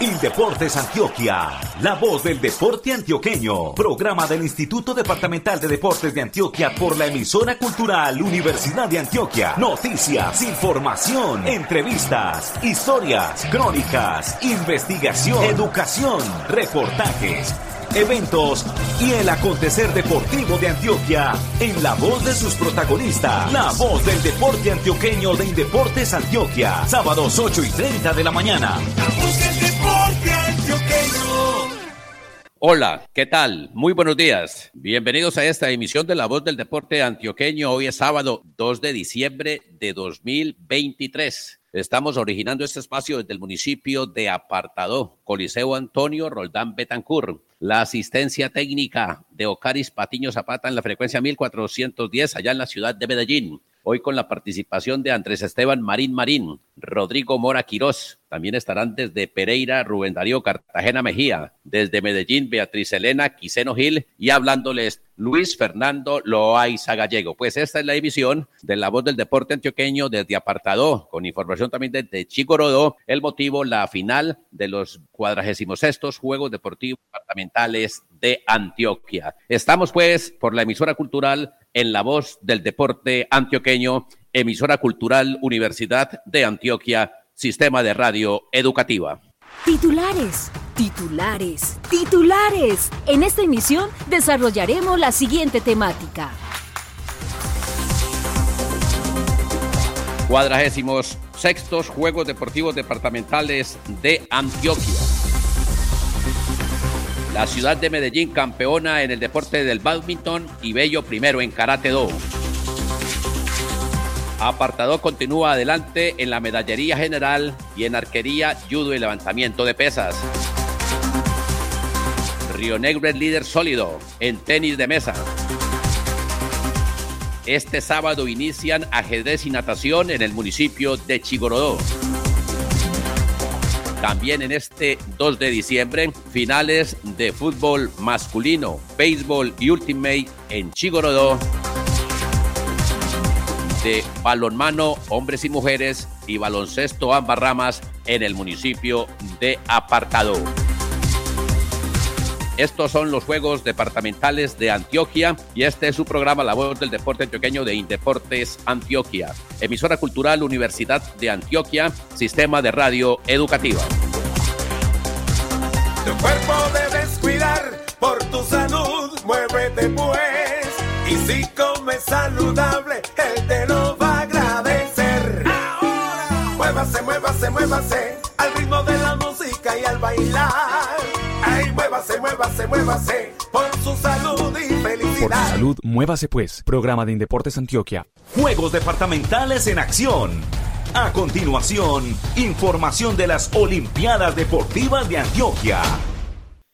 Indeportes Antioquia, la voz del deporte antioqueño. Programa del Instituto Departamental de Deportes de Antioquia por la Emisora Cultural Universidad de Antioquia. Noticias, información, entrevistas, historias, crónicas, investigación, educación, reportajes, eventos y el acontecer deportivo de Antioquia en la voz de sus protagonistas. La voz del deporte antioqueño de Indeportes Antioquia. Sábados 8:30 de la mañana. La voz del deporte antioqueño. Hola, ¿qué tal? Muy buenos días. Bienvenidos a esta emisión de La Voz del Deporte Antioqueño. Hoy es sábado 2 de diciembre de 2023. Estamos originando este espacio desde el municipio de Apartadó, Coliseo Antonio Roldán Betancur. La asistencia técnica de Ocaris Patiño Zapata en la frecuencia 1410 allá en la ciudad de Medellín. Hoy con la participación de Andrés Esteban Marín Marín, Rodrigo Mora Quiroz. También estarán desde Pereira, Rubén Darío Cartagena Mejía. Desde Medellín, Beatriz Elena Quiseno Gil. Y hablándoles Luis Fernando Loaiza Gallego. Pues esta es la emisión de La Voz del Deporte Antioqueño desde Apartadó. Con información también desde Chigorodó. El motivo, la final de los 46º Juegos Deportivos Departamentales de Antioquia. Estamos pues por la emisora cultural en La Voz del Deporte Antioqueño, emisora cultural Universidad de Antioquia, sistema de radio educativa. Titulares, titulares, titulares. En esta emisión desarrollaremos la siguiente temática. 46º Juegos Deportivos Departamentales de Antioquia. La ciudad de Medellín campeona en el deporte del bádminton y Bello primero en Karate-do. Apartadó continúa adelante en la medallería general y en arquería, judo y levantamiento de pesas. Rionegro es líder sólido en tenis de mesa. Este sábado inician ajedrez y natación en el municipio de Chigorodó. También en este 2 de diciembre, finales de fútbol masculino, béisbol y ultimate en Chigorodó, de balonmano, hombres y mujeres, y baloncesto ambas ramas en el municipio de Apartadó. Estos son los Juegos Departamentales de Antioquia y este es su programa La Voz del Deporte Antioqueño de Indeportes Antioquia, emisora cultural Universidad de Antioquia, sistema de radio educativa. Tu cuerpo debes cuidar por tu salud, muévete pues, y si comes saludable, él te lo va a agradecer. ¡Ahora! Muévase, muévase, muévase, al ritmo de la música y al bailar. Ay, muévase, muévase, muévase, por su salud y felicidad. Por su salud, muévase pues. Programa de Indeportes Antioquia. Juegos Departamentales en acción. A continuación, información de las Olimpiadas Deportivas de Antioquia.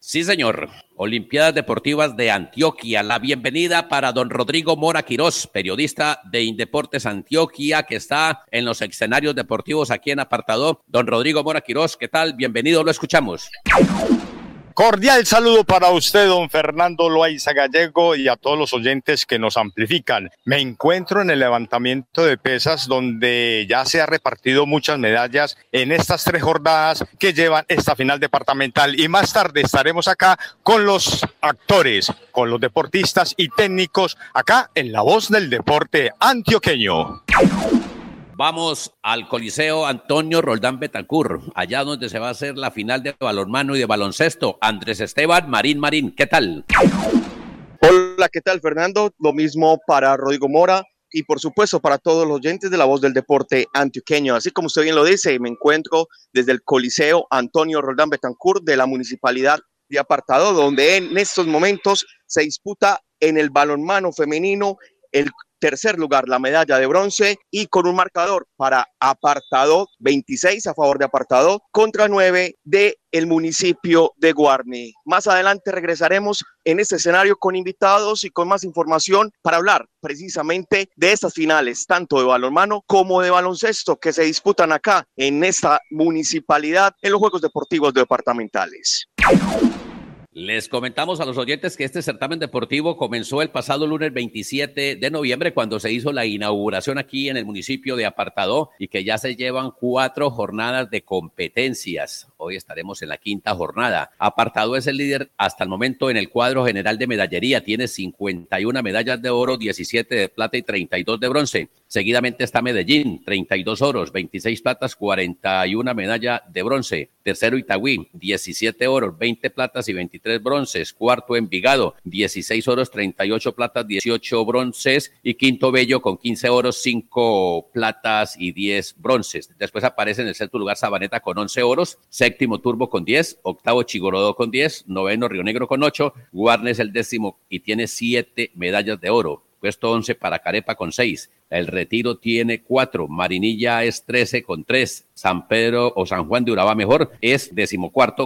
Sí, señor. Olimpiadas Deportivas de Antioquia. La bienvenida para don Rodrigo Mora Quiroz, periodista de Indeportes Antioquia, que está en los escenarios deportivos aquí en Apartadó. Don Rodrigo Mora Quiroz, ¿qué tal? Bienvenido, lo escuchamos. Cordial saludo para usted, don Fernando Loaiza Gallego, y a todos los oyentes que nos amplifican. Me encuentro en el levantamiento de pesas, donde ya se ha repartido muchas medallas en estas 3 jornadas que llevan esta final departamental. Y más tarde estaremos acá con los actores, con los deportistas y técnicos, acá en La Voz del Deporte Antioqueño. Vamos al Coliseo Antonio Roldán Betancur, allá donde se va a hacer la final de balonmano y de baloncesto. Andrés Esteban Marín Marín, ¿qué tal? Hola, ¿qué tal, Fernando? Lo mismo para Rodrigo Mora y, por supuesto, para todos los oyentes de La Voz del Deporte Antioqueño. Así como usted bien lo dice, me encuentro desde el Coliseo Antonio Roldán Betancur de la Municipalidad de Apartadó, donde en estos momentos se disputa en el balonmano femenino el tercer lugar, la medalla de bronce, y con un marcador para Apartadó, 26 a favor de Apartadó contra 9 del municipio de Guarni. Más adelante regresaremos en este escenario con invitados y con más información para hablar precisamente de estas finales, tanto de balonmano como de baloncesto, que se disputan acá en esta municipalidad en los Juegos Deportivos Departamentales. Les comentamos a los oyentes que este certamen deportivo comenzó el pasado lunes 27 de noviembre cuando se hizo la inauguración aquí en el municipio de Apartadó y que ya se llevan 4 jornadas de competencias. Hoy estaremos en la quinta jornada. Apartadó es el líder hasta el momento en el cuadro general de medallería. Tiene 51 medallas de oro, 17 de plata y 32 de bronce. Seguidamente está Medellín, 32 oros, 26 platas, 41 medallas de bronce. Tercero Itagüí, 17 oros, 20 platas y 23 bronces. Cuarto Envigado, 16 oros, 38 platas, 18 bronces. Y quinto Bello con 15 oros, 5 platas y 10 bronces. Después aparece en el sexto lugar Sabaneta con 11 oros. Séptimo Turbo con 10. Octavo Chigorodó con 10. Noveno Rionegro con 8. Guarnes el décimo y tiene 7 medallas de oro. Puesto 11 para Carepa con 6. El Retiro tiene 4, Marinilla es 13 con 3, San Pedro o San Juan de Urabá mejor es 14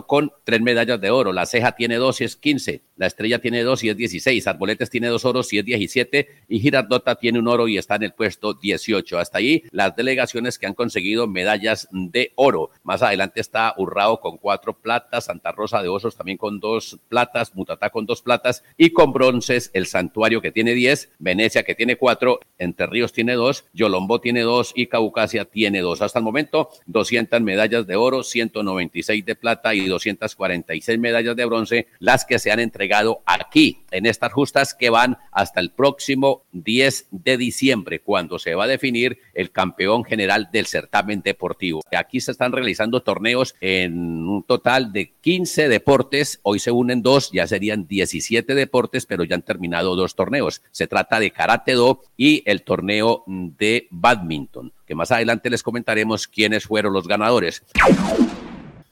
con 3 medallas de oro, La Ceja tiene 2 y es 15, La Estrella tiene 2 y es 16, Arboletes tiene 2 oros y es 17 y Girardota tiene 1 oro y está en el puesto 18. Hasta ahí las delegaciones que han conseguido medallas de oro. Más adelante está Urrao con 4 platas, Santa Rosa de Osos también con 2 platas, Mutatá con 2 platas y con bronces el Santuario que tiene 10, Venecia que tiene 4, Entre Ríos tiene 2, Yolombó tiene 2 y Caucasia tiene 2. Hasta el momento 200 medallas de oro, 196 de plata y 246 medallas de bronce, las que se han entregado aquí en estas justas que van hasta el próximo 10 de diciembre, cuando se va a definir el campeón general del certamen deportivo. Aquí se están realizando torneos en un total de 15 deportes, hoy se unen 2, ya serían 17 deportes, pero ya han terminado 2 torneos. Se trata de Karate-do y el torneo de bádminton, que más adelante les comentaremos quiénes fueron los ganadores.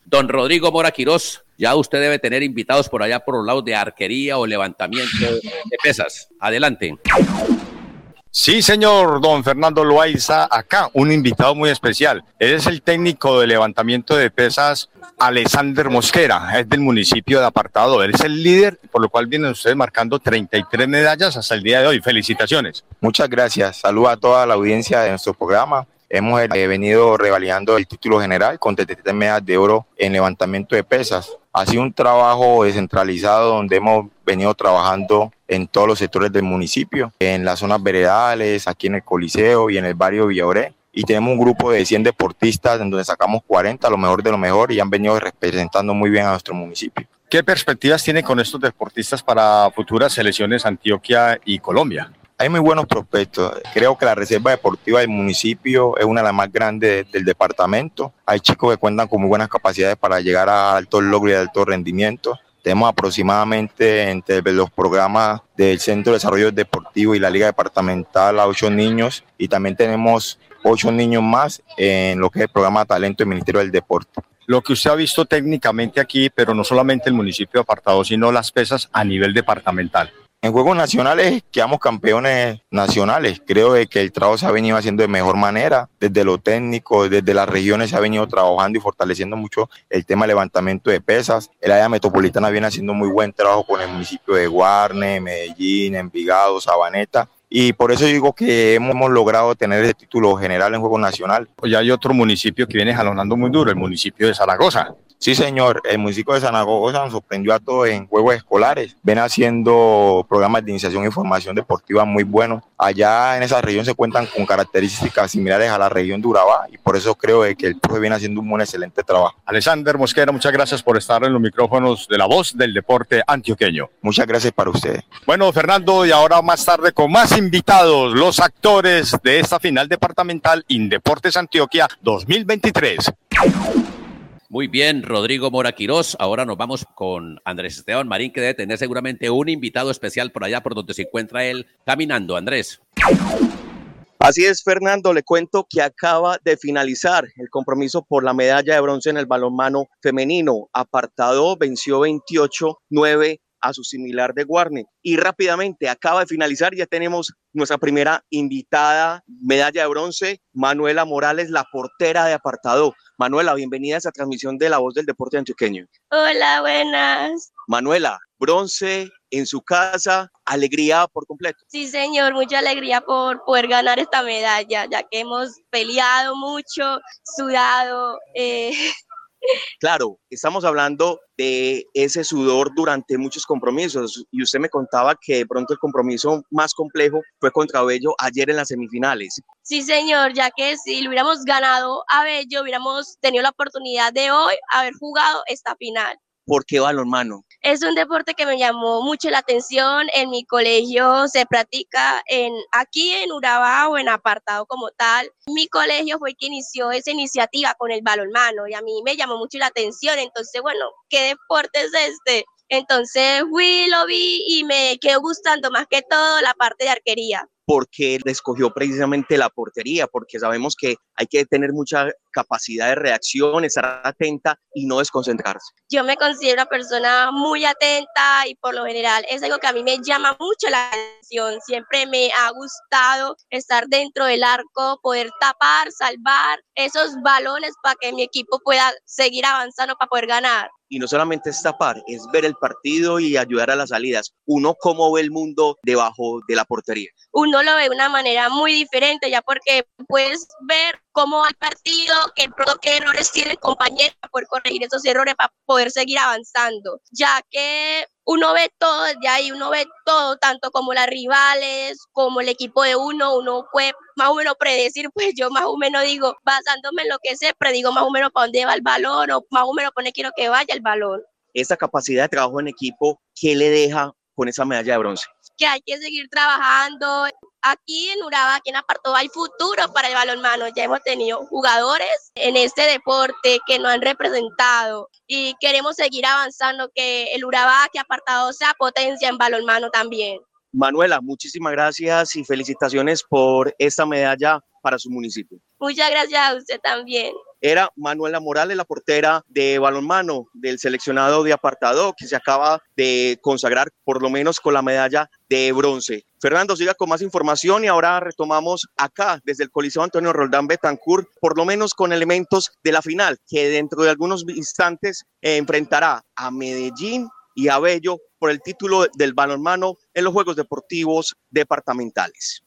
Don Rodrigo Mora Quiroz, ya usted debe tener invitados por allá por los lados de arquería o levantamiento de pesas. Adelante. Sí, señor don Fernando Loaiza, acá un invitado muy especial. Él es el técnico de levantamiento de pesas, Alexander Mosquera, es del municipio de Apartadó. Él es el líder, por lo cual vienen ustedes marcando 33 medallas hasta el día de hoy. Felicitaciones. Muchas gracias. Saludos a toda la audiencia de nuestro programa. Hemos venido revalidando el título general con 33 medallas de oro en levantamiento de pesas. Ha sido un trabajo descentralizado donde hemos venido trabajando en todos los sectores del municipio, en las zonas veredales, aquí en el Coliseo y en el barrio Villauré. Y tenemos un grupo de 100 deportistas en donde sacamos 40, lo mejor de lo mejor, y han venido representando muy bien a nuestro municipio. ¿Qué perspectivas tiene con estos deportistas para futuras selecciones Antioquia y Colombia? Hay muy buenos prospectos. Creo que la reserva deportiva del municipio es una de las más grandes del departamento. Hay chicos que cuentan con muy buenas capacidades para llegar a altos logros y a altos rendimientos. Tenemos aproximadamente entre los programas del Centro de Desarrollo Deportivo y la Liga Departamental a 8 niños, y también tenemos 8 niños más en lo que es el programa Talento del Ministerio del Deporte. Lo que usted ha visto técnicamente aquí, pero no solamente el municipio de Apartadó, sino las pesas a nivel departamental. En Juegos Nacionales quedamos campeones nacionales. Creo que el trabajo se ha venido haciendo de mejor manera. Desde lo técnico, desde las regiones se ha venido trabajando y fortaleciendo mucho el tema de levantamiento de pesas. El área metropolitana viene haciendo muy buen trabajo con el municipio de Guarne, Medellín, Envigado, Sabaneta. Y por eso digo que hemos logrado tener el título general en Juego Nacional. Ya hay otro municipio que viene jalonando muy duro, el municipio de Zaragoza. Sí, señor, el municipio de Zaragoza nos sorprendió a todos en juegos escolares. Ven haciendo programas de iniciación y formación deportiva muy buenos. Allá en esa región se cuentan con características similares a la región de Urabá, y por eso creo que el profe viene haciendo un excelente trabajo. Alexander Mosquera, muchas gracias por estar en los micrófonos de La Voz del Deporte Antioqueño. Muchas gracias para ustedes. Bueno, Fernando, y ahora más tarde con más invitados, los actores de esta final departamental Indeportes Antioquia 2023. Muy bien, Rodrigo Mora Quiroz. Ahora nos vamos con Andrés Esteban Marín, que debe tener seguramente un invitado especial por allá por donde se encuentra él caminando. Andrés. Así es, Fernando, le cuento que acaba de finalizar el compromiso por la medalla de bronce en el balonmano femenino. Apartadó venció 28-9 a su similar de Guarne. Y rápidamente, acaba de finalizar, ya tenemos nuestra primera invitada, medalla de bronce, Manuela Morales, la portera de Apartadó. Manuela, bienvenida a esta transmisión de La Voz del Deporte Antioqueño. Hola, buenas. Manuela, bronce en su casa, alegría por completo. Sí, señor, mucha alegría por poder ganar esta medalla, ya que hemos peleado mucho, sudado, Claro, estamos hablando de ese sudor durante muchos compromisos y usted me contaba que de pronto el compromiso más complejo fue contra Bello ayer en las semifinales. Sí, señor, ya que si lo hubiéramos ganado a Bello, hubiéramos tenido la oportunidad de hoy haber jugado esta final. ¿Por qué balonmano? Es un deporte que me llamó mucho la atención. En mi colegio se practica aquí en Urabá o en Apartadó como tal. Mi colegio fue el que inició esa iniciativa con el balonmano y a mí me llamó mucho la atención. Entonces, bueno, ¿qué deporte es este? Entonces fui, lo vi y me quedó gustando más que todo la parte de arquería. ¿Por qué escogió precisamente la portería? Porque sabemos que hay que tener mucha capacidad de reacción, estar atenta y no desconcentrarse. Yo me considero una persona muy atenta y por lo general es algo que a mí me llama mucho la atención. Siempre me ha gustado estar dentro del arco, poder tapar, salvar esos balones para que mi equipo pueda seguir avanzando para poder ganar. Y no solamente es tapar, es ver el partido y ayudar a las salidas. ¿Uno cómo ve el mundo debajo de la portería? Uno lo ve de una manera muy diferente, ya porque puedes ver cómo va el partido, qué errores tiene el compañero para poder corregir esos errores, para poder seguir avanzando. Ya que uno ve todo desde ahí, uno ve todo, tanto como las rivales, como el equipo de uno, uno puede más o menos predecir, pues yo más o menos digo, basándome en lo que sé, predigo más o menos para dónde va el balón, o más o menos para dónde quiero que vaya el balón. Esa capacidad de trabajo en equipo, ¿qué le deja con esa medalla de bronce? Que hay que seguir trabajando. Aquí en Urabá, aquí en Apartadó, hay futuro para el balonmano. Ya hemos tenido jugadores en este deporte que nos han representado y queremos seguir avanzando, que el Urabá, que Apartadó sea potencia en balonmano también. Manuela, muchísimas gracias y felicitaciones por esta medalla para su municipio. Muchas gracias a usted también. Era Manuela Morales, la portera de balonmano del seleccionado de Apartadó, que se acaba de consagrar, por lo menos con la medalla de bronce. Fernando, siga con más información y ahora retomamos acá, desde el Coliseo Antonio Roldán Betancur, por lo menos con elementos de la final, que dentro de algunos instantes enfrentará a Medellín y a Bello por el título del balonmano en los Juegos Deportivos Departamentales.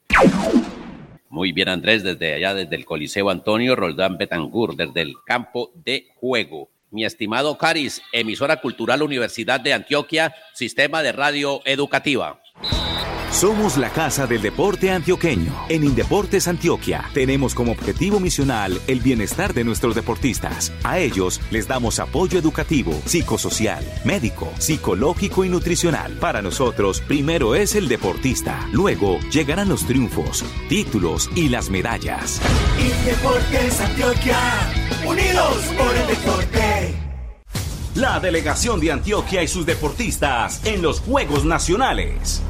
Muy bien, Andrés, desde allá, desde el Coliseo Antonio Roldán Betancur, desde el campo de juego. Mi estimado Ocaris, Emisora Cultural Universidad de Antioquia, sistema de radio educativa. Somos la Casa del Deporte Antioqueño. En Indeportes Antioquia tenemos como objetivo misional el bienestar de nuestros deportistas. A ellos les damos apoyo educativo, psicosocial, médico, psicológico y nutricional. Para nosotros, primero es el deportista. Luego llegarán los triunfos, títulos y las medallas. Indeportes Antioquia, unidos por el deporte. La delegación de Antioquia y sus deportistas en los Juegos Nacionales.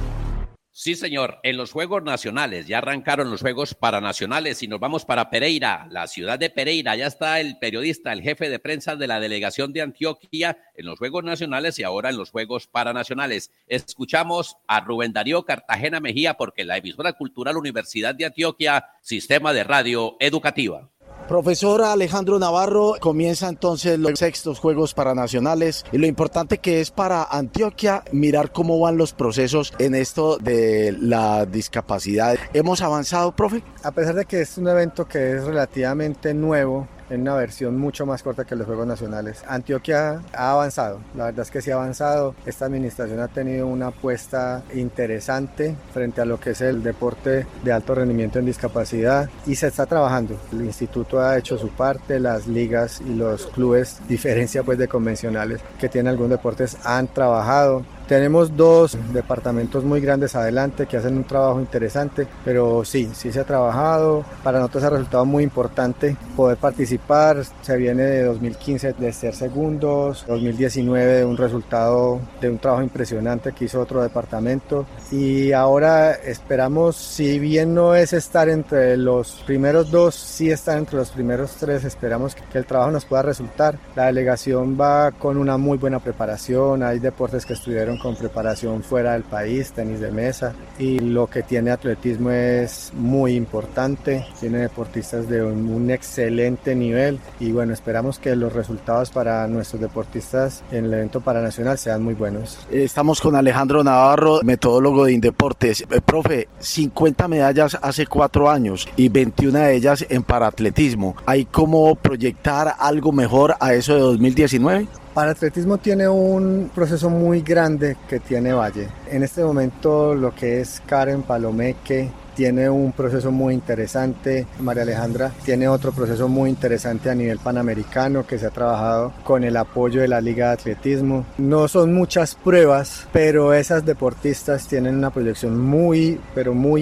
Sí, señor, en los Juegos Nacionales, ya arrancaron los Juegos Paranacionales y nos vamos para Pereira, la ciudad de Pereira. Ya está el periodista, el jefe de prensa de la delegación de Antioquia en los Juegos Nacionales y ahora en los Juegos Paranacionales. Escuchamos a Rubén Darío Cartagena Mejía, porque la Emisora Cultural Universidad de Antioquia, sistema de radio educativa. Profesor Alejandro Navarro, comienza entonces los sextos Juegos Paranacionales y lo importante que es para Antioquia mirar cómo van los procesos en esto de la discapacidad. ¿Hemos avanzado, profe? A pesar de que es un evento que es relativamente nuevo, en una versión mucho más corta que los Juegos Nacionales, Antioquia ha avanzado, la verdad es que sí ha avanzado. Esta administración ha tenido una apuesta interesante frente a lo que es el deporte de alto rendimiento en discapacidad y se está trabajando. El instituto ha hecho su parte, las ligas y los clubes, diferencia pues de convencionales que tienen algunos deportes, han trabajado. Tenemos dos departamentos muy grandes adelante que hacen un trabajo interesante, pero sí se ha trabajado. Para nosotros ha resultado muy importante poder participar. Se viene de 2015 de ser segundos, 2019 un resultado de un trabajo impresionante que hizo otro departamento. Y ahora esperamos, si bien no es estar entre los primeros dos, sí estar entre los primeros tres. Esperamos que el trabajo nos pueda resultar. La delegación va con una muy buena preparación, hay deportes que estuvieron con preparación fuera del país, tenis de mesa, y lo que tiene atletismo es muy importante, tiene deportistas de un excelente nivel y bueno, esperamos que los resultados para nuestros deportistas en el evento paranacional sean muy buenos. Estamos con Alejandro Navarro, metodólogo de Indeportes. Profe, 50 medallas hace 4 años y 21 de ellas en paraatletismo. ¿Hay cómo proyectar algo mejor a eso de 2019? Paratletismo tiene un proceso muy grande que tiene Valle. En este momento lo que es Karen Palomeque tiene un proceso muy interesante, María Alejandra tiene otro proceso muy interesante a nivel panamericano que se ha trabajado con el apoyo de la Liga de Atletismo. No son muchas pruebas, pero esas deportistas tienen una proyección muy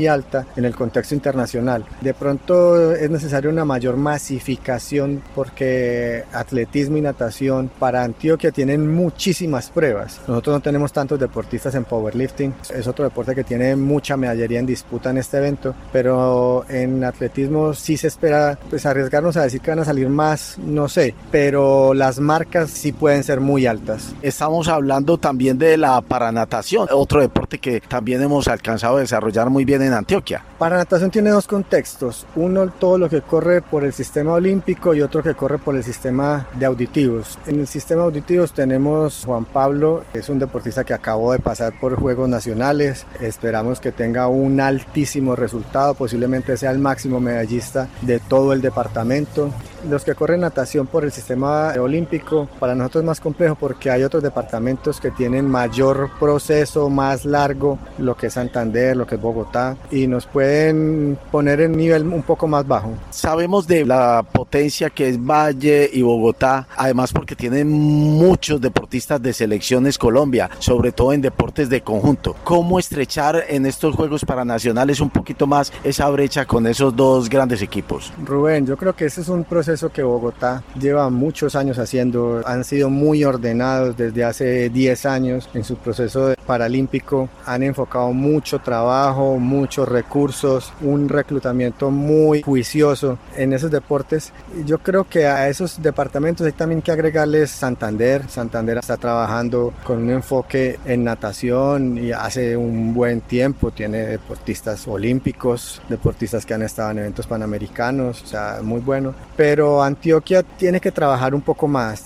alta en el contexto internacional. De pronto es necesaria una mayor masificación porque atletismo y natación para Antioquia tienen muchísimas pruebas. Nosotros no tenemos tantos deportistas en powerlifting, es otro deporte que tiene mucha medallería en disputa en este evento, pero en atletismo sí se espera, pues arriesgarnos a decir que van a salir más, no sé, pero las marcas sí pueden ser muy altas. Estamos hablando también de la paranatación, otro deporte que también hemos alcanzado a desarrollar muy bien en Antioquia. Paranatación tiene 2 contextos, uno todo lo que corre por el sistema olímpico y otro que corre por el sistema de auditivos. En el sistema de auditivos tenemos Juan Pablo, que es un deportista que acabó de pasar por Juegos Nacionales, esperamos que tenga un altísimo resultado, posiblemente sea el máximo medallista de todo el departamento. Los que corren natación por el sistema olímpico, para nosotros es más complejo porque hay otros departamentos que tienen mayor proceso, más largo, lo que es Santander, lo que es Bogotá, y nos pueden poner en nivel un poco más bajo. Sabemos de la potencia que es Valle y Bogotá, además porque tienen muchos deportistas de selecciones Colombia, sobre todo en deportes de conjunto. ¿Cómo estrechar en estos Juegos Paranacionales un poquito más esa brecha con esos 2 grandes equipos? Rubén, yo creo que ese es un proceso que Bogotá lleva muchos años haciendo, han sido muy ordenados desde hace 10 años en su proceso paralímpico, han enfocado mucho trabajo, muchos recursos, un reclutamiento muy juicioso en esos deportes. Yo creo que a esos departamentos hay también que agregarles Santander. Santander está trabajando con un enfoque en natación y hace un buen tiempo, tiene deportistas olímpicos, deportistas que han estado en eventos panamericanos, o sea, muy bueno. Pero Antioquia tiene que trabajar un poco más,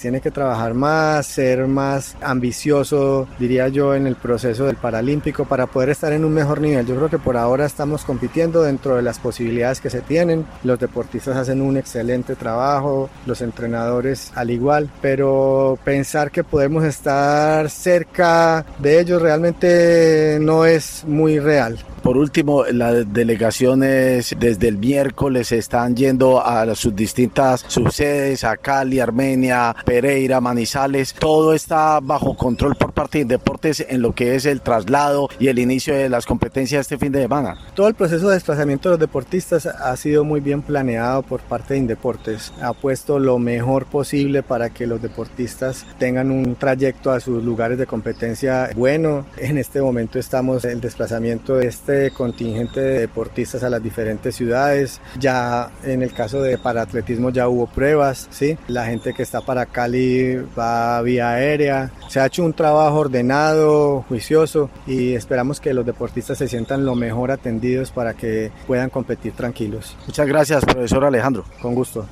ser más ambicioso, diría yo, en el proceso del paralímpico para poder estar en un mejor nivel. Yo creo que por ahora estamos compitiendo dentro de las posibilidades que se tienen, los deportistas hacen un excelente trabajo, los entrenadores al igual, pero pensar que podemos estar cerca de ellos realmente no es muy real. Por último, las delegaciones desde el miércoles están yendo a sus distintas subsedes, a Cali, Armenia, Pereira, Manizales. Todo está bajo control por parte de Deportes en lo que es el traslado y el inicio de las competencias este fin de semana. Todo el proceso de desplazamiento de los deportistas ha sido muy bien planeado por parte de Indeportes. Ha puesto lo mejor posible para que los deportistas tengan un trayecto a sus lugares de competencia bueno. En este momento estamos en el desplazamiento de este contingente de deportistas a las diferentes ciudades. Ya en el caso de paratletismo ya hubo pruebas, ¿sí? La gente que está para Cali va vía aérea. Se ha hecho un trabajo ordenado, juicioso, y esperamos que los deportistas se sientan lo mejor atendidos para que puedan competir tranquilos. Muchas gracias, profesor Alejandro. Con gusto.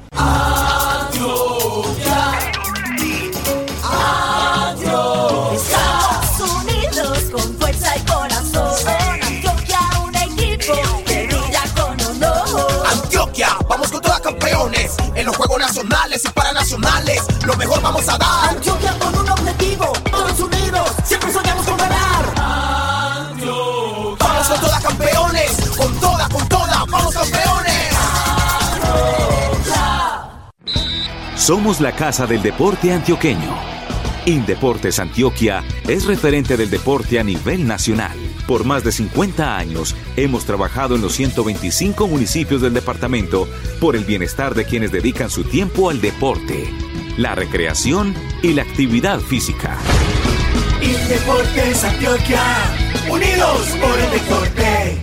En los Juegos Nacionales y Paranacionales, lo mejor vamos a dar. Antioquia con un objetivo, todos unidos, siempre soñamos con ganar. Antioquia. Vamos con todas, campeones, con todas, vamos campeones. Antioquia. Somos la casa del deporte antioqueño. Indeportes Antioquia es referente del deporte a nivel nacional. Por más de 50 años hemos trabajado en los 125 municipios del departamento por el bienestar de quienes dedican su tiempo al deporte, la recreación y la actividad física. Indeportes Antioquia, unidos por el deporte.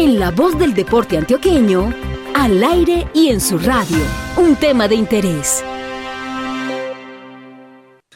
En La Voz del Deporte Antioqueño, al aire y en su radio, un tema de interés.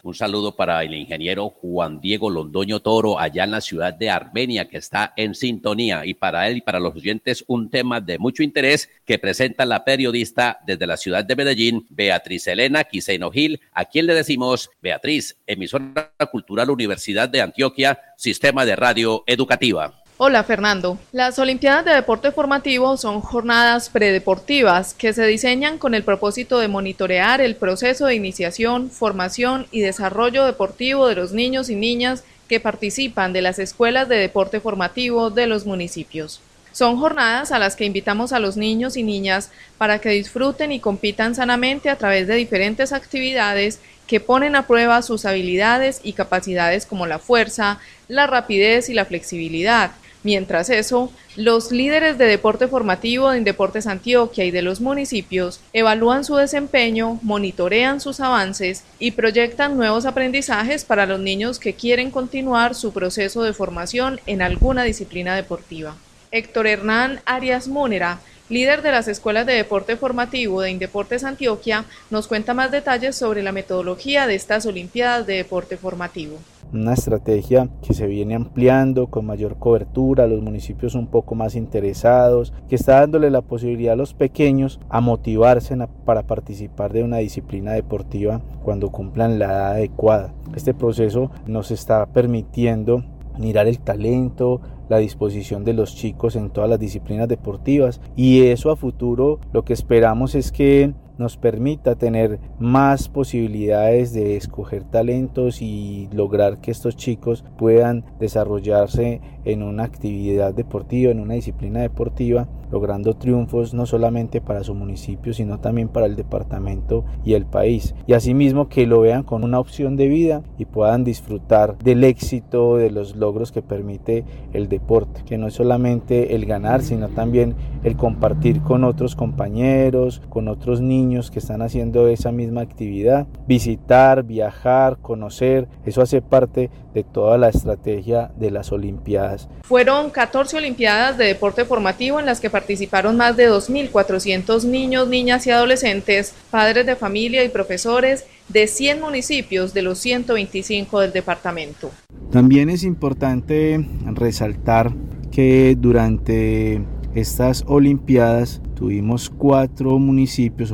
Un saludo para el ingeniero Juan Diego Londoño Toro, allá en la ciudad de Armenia, que está en sintonía. Y para él y para los oyentes, un tema de mucho interés que presenta la periodista desde la ciudad de Medellín, Beatriz Elena Quiseno Gil, a quien le decimos, Beatriz, Emisora Cultural Universidad de Antioquia, Sistema de Radio Educativa. Hola Fernando, las Olimpiadas de Deporte Formativo son jornadas predeportivas que se diseñan con el propósito de monitorear el proceso de iniciación, formación y desarrollo deportivo de los niños y niñas que participan de las escuelas de deporte formativo de los municipios. Son jornadas a las que invitamos a los niños y niñas para que disfruten y compitan sanamente a través de diferentes actividades que ponen a prueba sus habilidades y capacidades como la fuerza, la rapidez y la flexibilidad. Mientras eso, los líderes de deporte formativo de Indeportes Antioquia y de los municipios evalúan su desempeño, monitorean sus avances y proyectan nuevos aprendizajes para los niños que quieren continuar su proceso de formación en alguna disciplina deportiva. Héctor Hernán Arias Múnera, líder de las escuelas de deporte formativo de Indeportes Antioquia, nos cuenta más detalles sobre la metodología de estas Olimpiadas de Deporte Formativo. Una estrategia que se viene ampliando con mayor cobertura, los municipios un poco más interesados, que está dándole la posibilidad a los pequeños a motivarse para participar de una disciplina deportiva cuando cumplan la edad adecuada. Este proceso nos está permitiendo mirar el talento, la disposición de los chicos en todas las disciplinas deportivas, y eso a futuro lo que esperamos es que nos permita tener más posibilidades de escoger talentos y lograr que estos chicos puedan desarrollarse en una actividad deportiva, en una disciplina deportiva, logrando triunfos no solamente para su municipio, sino también para el departamento y el país. Y asimismo que lo vean con una opción de vida y puedan disfrutar del éxito, de los logros que permite el deporte, que no es solamente el ganar, sino también el compartir con otros compañeros, con otros niños que están haciendo esa misma actividad, visitar, viajar, conocer, eso hace parte de toda la estrategia de las Olimpiadas. Fueron 14 Olimpiadas de deporte formativo en las que participaron más de 2.400 niños, niñas y adolescentes, padres de familia y profesores de 100 municipios de los 125 del departamento. También es importante resaltar que durante estas Olimpiadas tuvimos cuatro municipios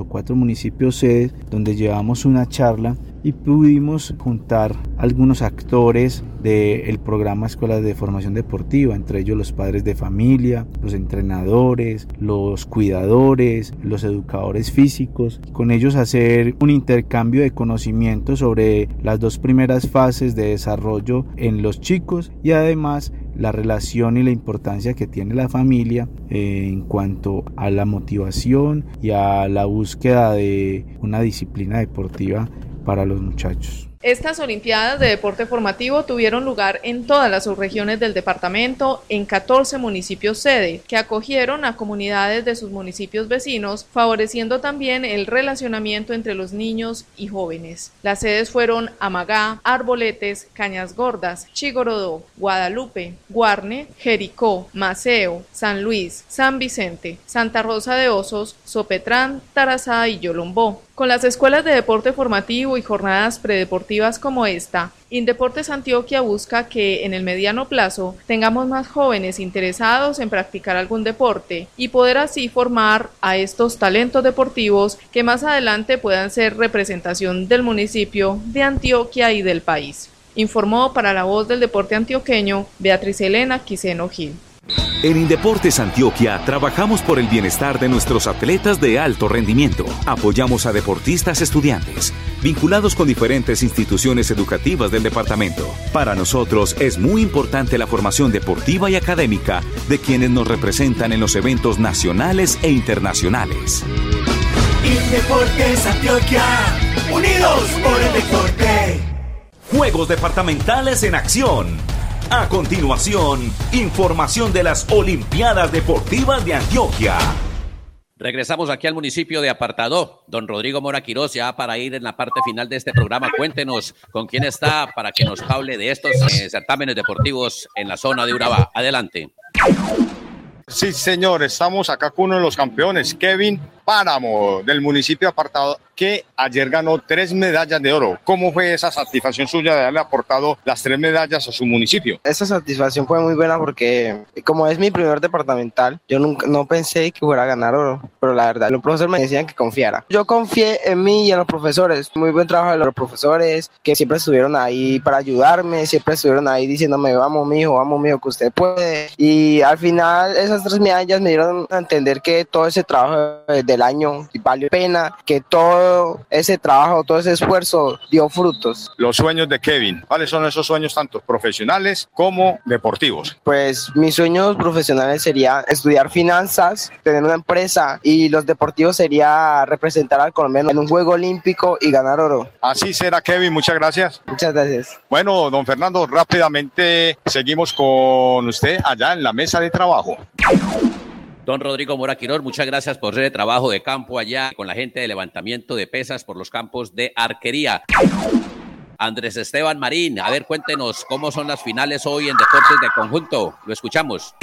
sedes donde llevamos una charla y pudimos juntar algunos actores del programa Escuelas de Formación Deportiva, entre ellos los padres de familia, los entrenadores, los cuidadores, los educadores físicos. Con ellos hacer un intercambio de conocimientos sobre las dos primeras fases de desarrollo en los chicos y además la relación y la importancia que tiene la familia en cuanto a la motivación y a la búsqueda de una disciplina deportiva para los muchachos. Estas Olimpiadas de Deporte Formativo tuvieron lugar en todas las subregiones del departamento, en 14 municipios sede, que acogieron a comunidades de sus municipios vecinos, favoreciendo también el relacionamiento entre los niños y jóvenes. Las sedes fueron Amagá, Arboletes, Cañas Gordas, Chigorodó, Guadalupe, Guarne, Jericó, Maceo, San Luis, San Vicente, Santa Rosa de Osos, Sopetrán, Tarazá y Yolombó. Con las escuelas de deporte formativo y jornadas predeportivas como esta, Indeportes Antioquia busca que en el mediano plazo tengamos más jóvenes interesados en practicar algún deporte y poder así formar a estos talentos deportivos que más adelante puedan ser representación del municipio de Antioquia y del país. Informó para La Voz del Deporte Antioqueño, Beatriz Elena Quiseno Gil. En Indeportes Antioquia trabajamos por el bienestar de nuestros atletas de alto rendimiento. Apoyamos a deportistas estudiantes, vinculados con diferentes instituciones educativas del departamento. Para nosotros es muy importante la formación deportiva y académica de quienes nos representan en los eventos nacionales e internacionales. Indeportes Antioquia, unidos por el deporte. Juegos Departamentales en acción. A continuación, información de las Olimpiadas Deportivas de Antioquia. Regresamos aquí al municipio de Apartadó. Don Rodrigo Mora Quiroz, ya para ir en la parte final de este programa, cuéntenos con quién está para que nos hable de estos certámenes deportivos en la zona de Urabá. Adelante. Sí, señor, estamos acá con uno de los campeones, Kevin Páramo del municipio Apartadó, que ayer ganó 3 medallas de oro. ¿Cómo fue esa satisfacción suya de haberle aportado las 3 medallas a su municipio? Esa satisfacción fue muy buena porque como es mi primer departamental, yo nunca, no pensé que fuera a ganar oro, pero la verdad, los profesores me decían que confiara. Yo confié en mí y en los profesores, muy buen trabajo de los profesores que siempre estuvieron ahí para ayudarme, siempre estuvieron ahí diciéndome vamos mijo que usted puede, y al final esas 3 medallas me dieron a entender que todo ese trabajo del año valió pena, que todo ese trabajo, todo ese esfuerzo dio frutos. Los sueños de Kevin, ¿cuáles son esos sueños tanto profesionales como deportivos? Pues mis sueños profesionales sería estudiar finanzas, tener una empresa, y los deportivos sería representar al colombiano en un juego olímpico y ganar oro. Así será, Kevin, muchas gracias. Muchas gracias. Bueno, don Fernando, rápidamente seguimos con usted allá en la mesa de trabajo. Don Rodrigo Mora Quiroz, muchas gracias por hacer el trabajo de campo allá con la gente de levantamiento de pesas por los campos de arquería. Andrés Esteban Marín, a ver, cuéntenos cómo son las finales hoy en deportes de conjunto. Lo escuchamos.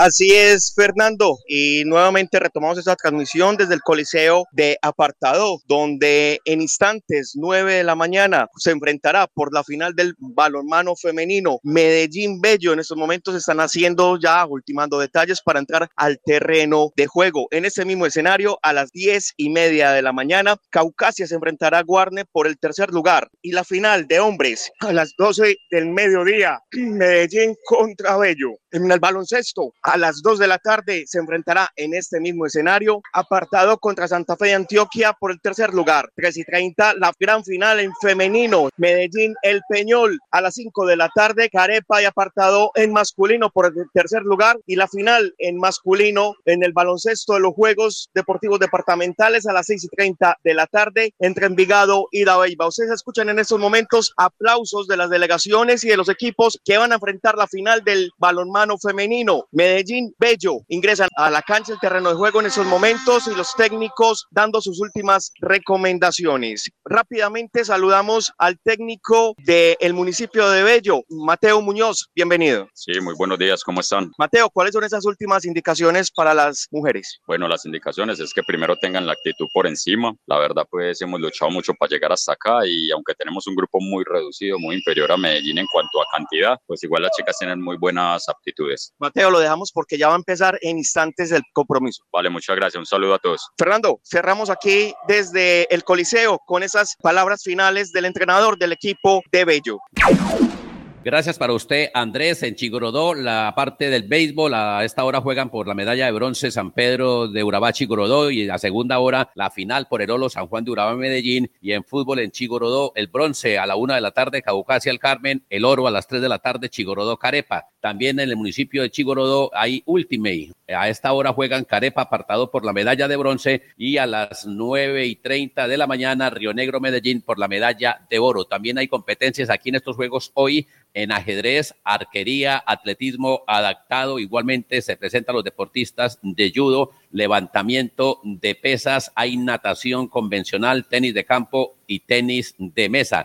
Así es, Fernando, y nuevamente retomamos esta transmisión desde el Coliseo de Apartadó, donde en instantes, 9 de la mañana, se enfrentará por la final del balonmano femenino Medellín Bello. En estos momentos están haciendo ya, ultimando detalles para entrar al terreno de juego. En ese mismo escenario, a las 10:30 de la mañana, Caucasia se enfrentará a Guarne por el tercer lugar. Y la final de hombres, a las 12:00 del mediodía, Medellín contra Bello. En el baloncesto, a las 2 de la tarde se enfrentará en este mismo escenario Apartadó contra Santa Fe de Antioquia por el tercer lugar. 3:30, la gran final en femenino, Medellín El Peñol. A las 5 de la tarde, Carepa y Apartadó en masculino por el tercer lugar. Y la final en masculino en el baloncesto de los Juegos Deportivos Departamentales a las 6:30 de la tarde entre Envigado y Dabeiba. Ustedes escuchan en estos momentos aplausos de las delegaciones y de los equipos que van a enfrentar la final del balonmano femenino. Medellín Bello ingresan a la cancha, el terreno de juego en esos momentos, y los técnicos dando sus últimas recomendaciones. Rápidamente saludamos al técnico del municipio de Bello, Mateo Muñoz. Bienvenido. Sí, muy buenos días. ¿Cómo están? Mateo, ¿cuáles son esas últimas indicaciones para las mujeres? Bueno, las indicaciones es que primero tengan la actitud por encima. La verdad, pues hemos luchado mucho para llegar hasta acá, y aunque tenemos un grupo muy reducido, muy inferior a Medellín en cuanto a cantidad, pues igual las chicas tienen muy buenas aptitudes. Mateo, lo dejamos porque ya va a empezar en instantes el compromiso. Vale, muchas gracias. Un saludo a todos. Fernando, cerramos aquí desde el Coliseo con esas palabras finales del entrenador del equipo de Bello. Gracias para usted, Andrés. En Chigorodó, la parte del béisbol, a esta hora juegan por la medalla de bronce San Pedro de Urabá, Chigorodó, y a la segunda hora la final por el oro San Juan de Urabá, Medellín, y en fútbol en Chigorodó, el bronce a la 1:00 de la tarde, Caucasia el Carmen, el oro a las 3:00 de la tarde, Chigorodó, Carepa. También en el municipio de Chigorodó hay Ultimate. A esta hora juegan Carepa Apartadó por la medalla de bronce, y a las 9:30 de la mañana, Rionegro, Medellín por la medalla de oro. También hay competencias aquí en estos juegos hoy en ajedrez, arquería, atletismo adaptado. Igualmente se presentan los deportistas de judo, levantamiento de pesas, hay natación convencional, tenis de campo y tenis de mesa.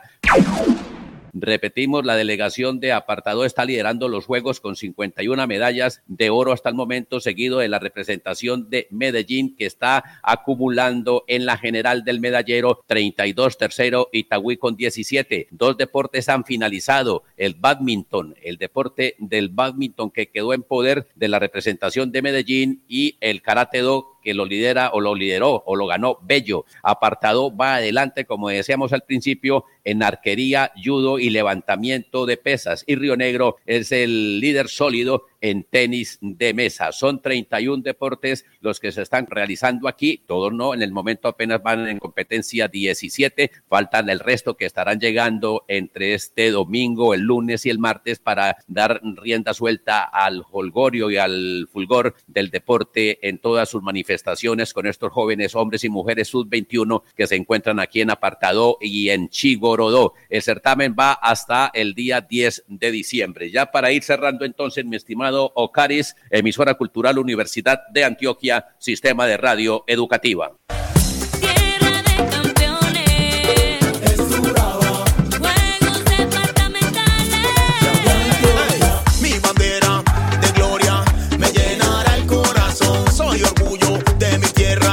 Repetimos, la delegación de Apartadó está liderando los juegos con 51 medallas de oro hasta el momento, seguido de la representación de Medellín, que está acumulando en la general del medallero 32, tercero Itagüí con 17. 2 deportes han finalizado, el bádminton, el deporte del bádminton que quedó en poder de la representación de Medellín, y el karate-do, que lo lidera o lo lideró o lo ganó Bello. Apartadó va adelante, como decíamos al principio, en arquería, judo y levantamiento de pesas. Y Rionegro es el líder sólido en tenis de mesa. Son 31 deportes los que se están realizando aquí, todos no, en el momento apenas van en competencia 17, faltan el resto que estarán llegando entre este domingo, el lunes y el martes para dar rienda suelta al jolgorio y al fulgor del deporte en todas sus manifestaciones con estos jóvenes hombres y mujeres sub-21 que se encuentran aquí en Apartadó y en Chigorodó. El certamen va hasta el día 10 de diciembre. Ya para ir cerrando entonces, mi estimado Ocaris, Emisora Cultural Universidad de Antioquia, Sistema de Radio Educativa. Tierra de campeones, es Urabá. Juegos Departamentales. Mi bandera de gloria me llenará el corazón. Soy orgullo de mi tierra.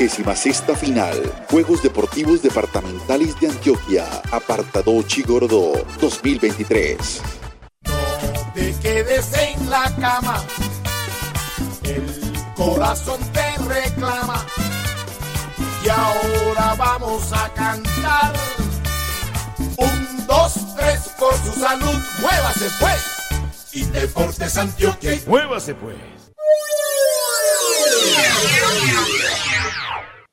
36ª final, Juegos Deportivos Departamentales de Antioquia, Apartadó Chigorodó 2023. No te quedes en la cama, el corazón te reclama, y ahora vamos a cantar. 1, 2, 3, por su salud, muévase pues, y Deportes Antioquia, muévase pues.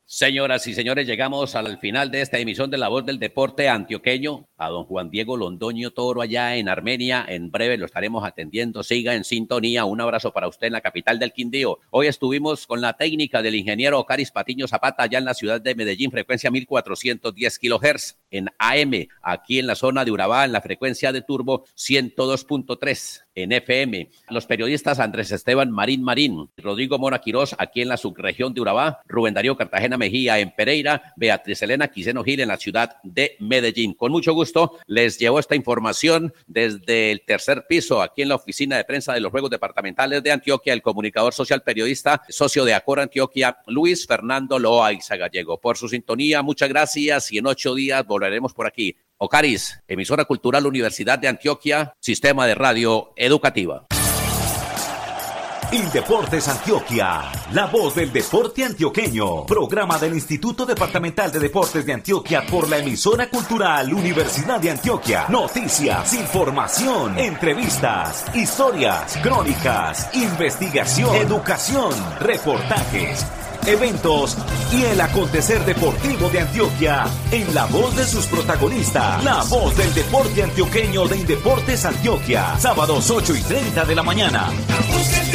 Señoras y señores, llegamos al final de esta emisión de La Voz del Deporte Antioqueño. A don Juan Diego Londoño Toro allá en Armenia, en breve lo estaremos atendiendo. Siga en sintonía, un abrazo para usted en la capital del Quindío. Hoy estuvimos con la técnica del ingeniero Ocaris Patiño Zapata allá en la ciudad de Medellín, frecuencia 1410 kilohertz en AM, aquí en la zona de Urabá, en la frecuencia de turbo 102.3 en FM. Los periodistas Andrés Esteban Marín Marín, Rodrigo Mora Quiroz aquí en la subregión de Urabá, Rubén Darío Cartagena Mejía en Pereira, Beatriz Elena Quiseno Gil en la ciudad de Medellín. Con mucho gusto les llevo esta información desde el tercer piso, aquí en la oficina de prensa de los Juegos Departamentales de Antioquia, el comunicador social, periodista, socio de Acor Antioquia, Luis Fernando Loaiza Gallego. Por su sintonía, muchas gracias y en 8 días volveremos por aquí. Ocaris, Emisora Cultural Universidad de Antioquia, Sistema de Radio Educativa. Indeportes Antioquia, la voz del deporte antioqueño, programa del Instituto Departamental de Deportes de Antioquia por la Emisora Cultural Universidad de Antioquia. Noticias, información, entrevistas, historias, crónicas, investigación, educación, reportajes, eventos y el acontecer deportivo de Antioquia en la voz de sus protagonistas. La voz del deporte antioqueño de Indeportes Antioquia, sábados 8:30 de la mañana.